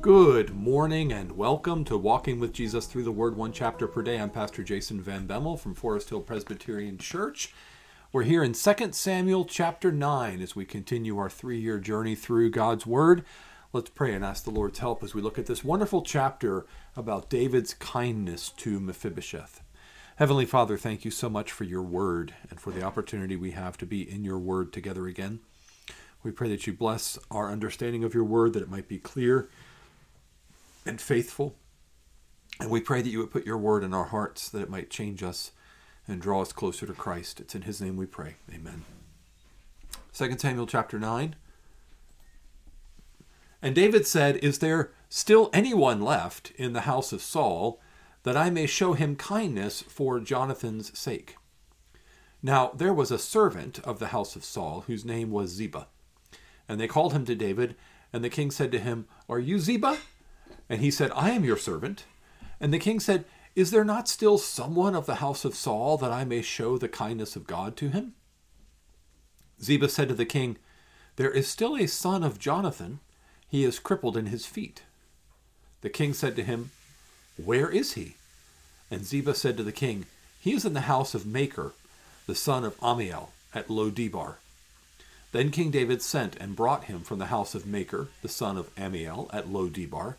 Good morning and welcome to Walking with Jesus Through the Word, one chapter per day. I'm Pastor Jason Van Bemmel from Forest Hill Presbyterian Church. We're here in 2 Samuel chapter 9 as we continue our three-year journey through God's Word. Let's pray and ask the Lord's help as we look at this wonderful chapter about David's kindness to Mephibosheth. Heavenly Father, thank you so much for your Word and for the opportunity we have to be in your Word together again. We pray that you bless our understanding of your Word, that it might be clear and faithful. And we pray that you would put your word in our hearts, that it might change us and draw us closer to Christ. It's in his name we pray. Amen. 2 Samuel chapter 9. And David said, "Is there still anyone left in the house of Saul, that I may show him kindness for Jonathan's sake?" Now there was a servant of the house of Saul, whose name was Ziba. And they called him to David, and the king said to him, "Are you Ziba?" And he said, "I am your servant." And the king said, "Is there not still someone of the house of Saul, that I may show the kindness of God to him?" Ziba said to the king, "There is still a son of Jonathan. He is crippled in his feet." The king said to him, "Where is he?" And Ziba said to the king, "He is in the house of Machir, the son of Amiel, at Lo-debar." Then King David sent and brought him from the house of Machir, the son of Amiel, at Lo-debar.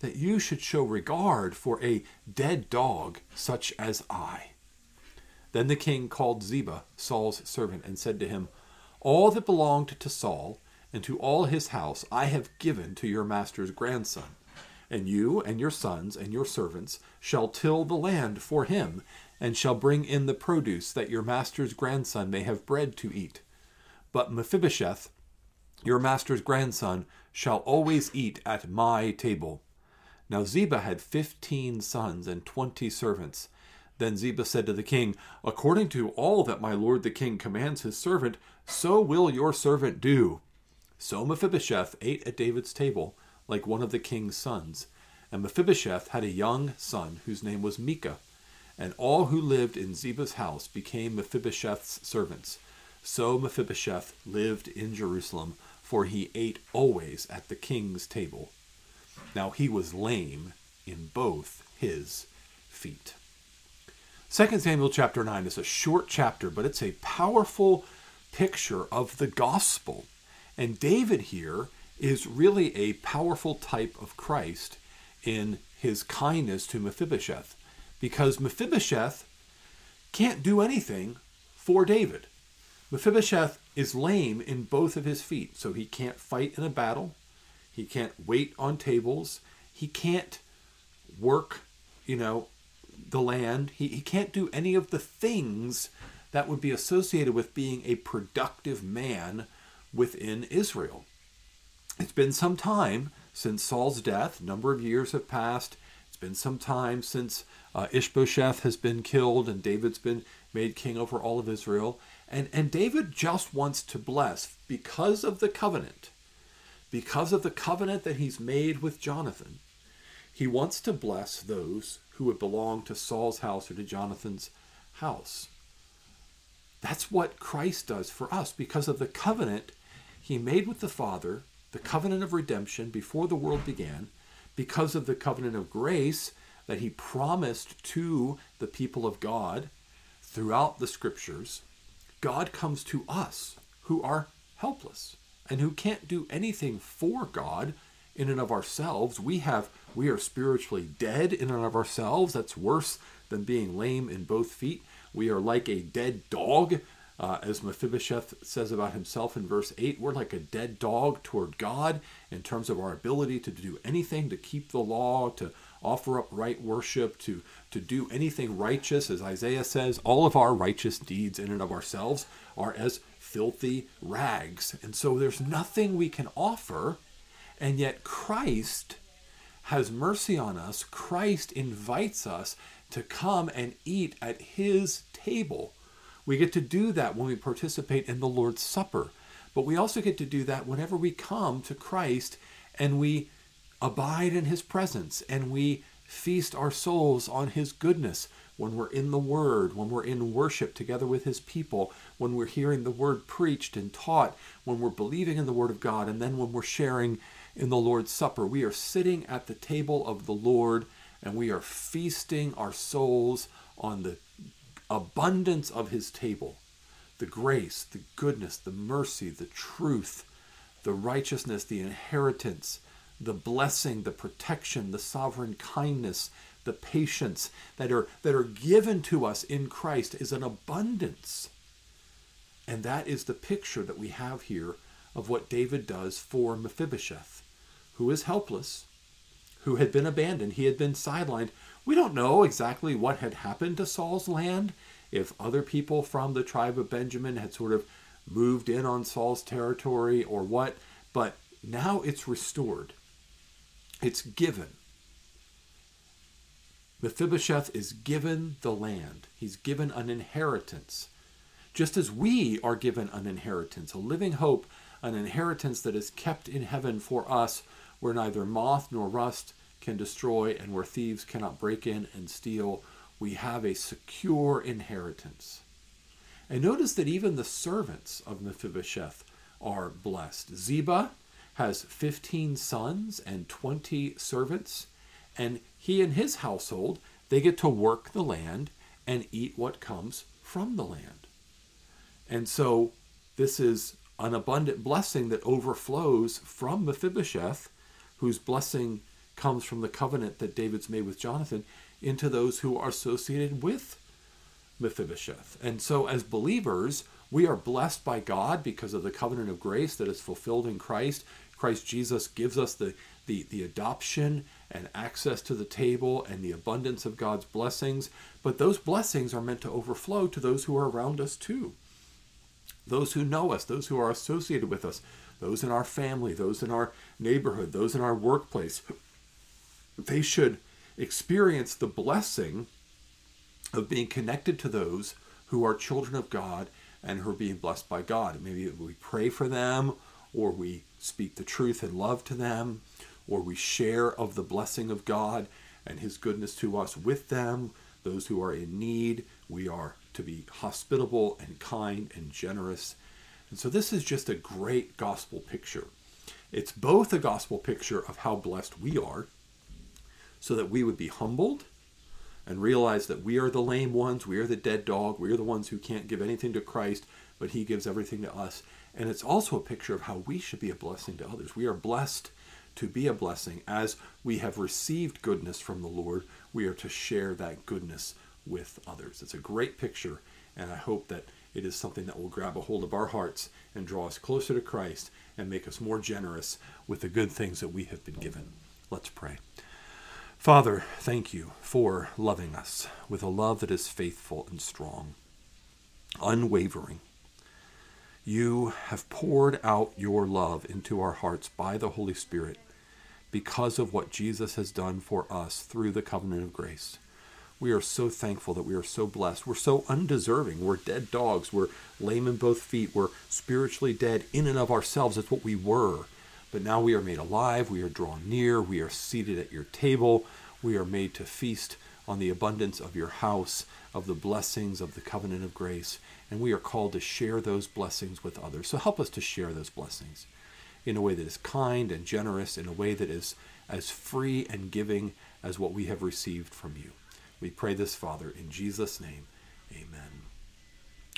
that you should show regard for a dead dog such as I?" Then the king called Ziba, Saul's servant, and said to him, "All that belonged to Saul and to all his house I have given to your master's grandson, and you and your sons and your servants shall till the land for him, and shall bring in the produce that your master's grandson may have bread to eat. But Mephibosheth, your master's grandson, shall always eat at my table." Now Ziba had 15 sons and 20 servants. Then Ziba said to the king, "According to all that my lord the king commands his servant, so will your servant do." So Mephibosheth ate at David's table like one of the king's sons. And Mephibosheth had a young son whose name was Mica. And all who lived in Ziba's house became Mephibosheth's servants. So Mephibosheth lived in Jerusalem, for he ate always at the king's table. Now he was lame in both his feet. 2 Samuel chapter 9 is a short chapter, but it's a powerful picture of the gospel. And David here is really a powerful type of Christ in his kindness to Mephibosheth, because Mephibosheth can't do anything for David. Mephibosheth is lame in both of his feet, so he can't fight in a battle. He can't wait on tables. He can't work, the land. He can't do any of the things that would be associated with being a productive man within Israel. It's been some time since Saul's death. A number of years have passed. It's been some time since Ishbosheth has been killed and David's been made king over all of Israel. And David just wants to bless because of the covenant. Because of the covenant that he's made with Jonathan, he wants to bless those who would belong to Saul's house or to Jonathan's house. That's what Christ does for us because of the covenant he made with the Father, the covenant of redemption before the world began, because of the covenant of grace that he promised to the people of God throughout the scriptures. God comes to us who are helpless and who can't do anything for God in and of ourselves. We are spiritually dead in and of ourselves. That's worse than being lame in both feet. We are like a dead dog, as Mephibosheth says about himself in verse 8. We're like a dead dog toward God in terms of our ability to do anything, to keep the law, to offer up right worship, to do anything righteous. As Isaiah says, all of our righteous deeds in and of ourselves are as filthy rags. And so there's nothing we can offer. And yet Christ has mercy on us, Christ invites us to come and eat at his table. We get to do that when we participate in the Lord's Supper. But we also get to do that whenever we come to Christ and we abide in his presence and we feast our souls on his goodness, when we're in the Word, when we're in worship together with his people, when we're hearing the Word preached and taught, when we're believing in the Word of God, and then when we're sharing in the Lord's Supper. We are sitting at the table of the Lord and we are feasting our souls on the abundance of his table, the grace, the goodness, the mercy, the truth, the righteousness, the inheritance, the blessing, the protection, the sovereign kindness, the patience that are given to us in Christ is an abundance. And that is the picture that we have here of what David does for Mephibosheth, who is helpless, who had been abandoned. He had been sidelined. We don't know exactly what had happened to Saul's land, if other people from the tribe of Benjamin had sort of moved in on Saul's territory or what, but now it's restored. It's given. Mephibosheth is given the land. He's given an inheritance. Just as we are given an inheritance, a living hope, an inheritance that is kept in heaven for us, where neither moth nor rust can destroy and where thieves cannot break in and steal. We have a secure inheritance. And notice that even the servants of Mephibosheth are blessed. Ziba has 15 sons and 20 servants, and he and his household, they get to work the land and eat what comes from the land. And so this is an abundant blessing that overflows from Mephibosheth, whose blessing comes from the covenant that David's made with Jonathan, into those who are associated with Mephibosheth. And so as believers, we are blessed by God because of the covenant of grace that is fulfilled in Christ. Christ Jesus gives us the adoption and access to the table and the abundance of God's blessings. But those blessings are meant to overflow to those who are around us too. Those who know us, those who are associated with us, those in our family, those in our neighborhood, those in our workplace. They should experience the blessing of being connected to those who are children of God and who are being blessed by God. Maybe we pray for them, or we speak the truth and love to them, or we share of the blessing of God and his goodness to us with them. Those who are in need, we are to be hospitable and kind and generous. And so this is just a great gospel picture. It's both a gospel picture of how blessed we are, so that we would be humbled and realize that we are the lame ones, we are the dead dog, we are the ones who can't give anything to Christ, but he gives everything to us. And it's also a picture of how we should be a blessing to others. We are blessed to be a blessing. As we have received goodness from the Lord, we are to share that goodness with others. It's a great picture, and I hope that it is something that will grab a hold of our hearts and draw us closer to Christ and make us more generous with the good things that we have been given. Let's pray. Father, thank you for loving us with a love that is faithful and strong, unwavering. You have poured out your love into our hearts by the Holy Spirit because of what Jesus has done for us through the covenant of grace. We are so thankful that we are so blessed. We're so undeserving. We're dead dogs. We're lame in both feet. We're spiritually dead in and of ourselves. That's what we were. But now we are made alive, we are drawn near, we are seated at your table, we are made to feast on the abundance of your house, of the blessings of the covenant of grace, and we are called to share those blessings with others. So help us to share those blessings in a way that is kind and generous, in a way that is as free and giving as what we have received from you. We pray this, Father, in Jesus' name, amen.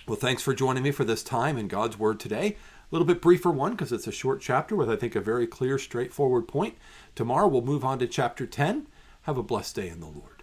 Well, thanks for joining me for this time in God's Word today. A little bit briefer one because it's a short chapter with, I think, a very clear, straightforward point. Tomorrow we'll move on to chapter 10. Have a blessed day in the Lord.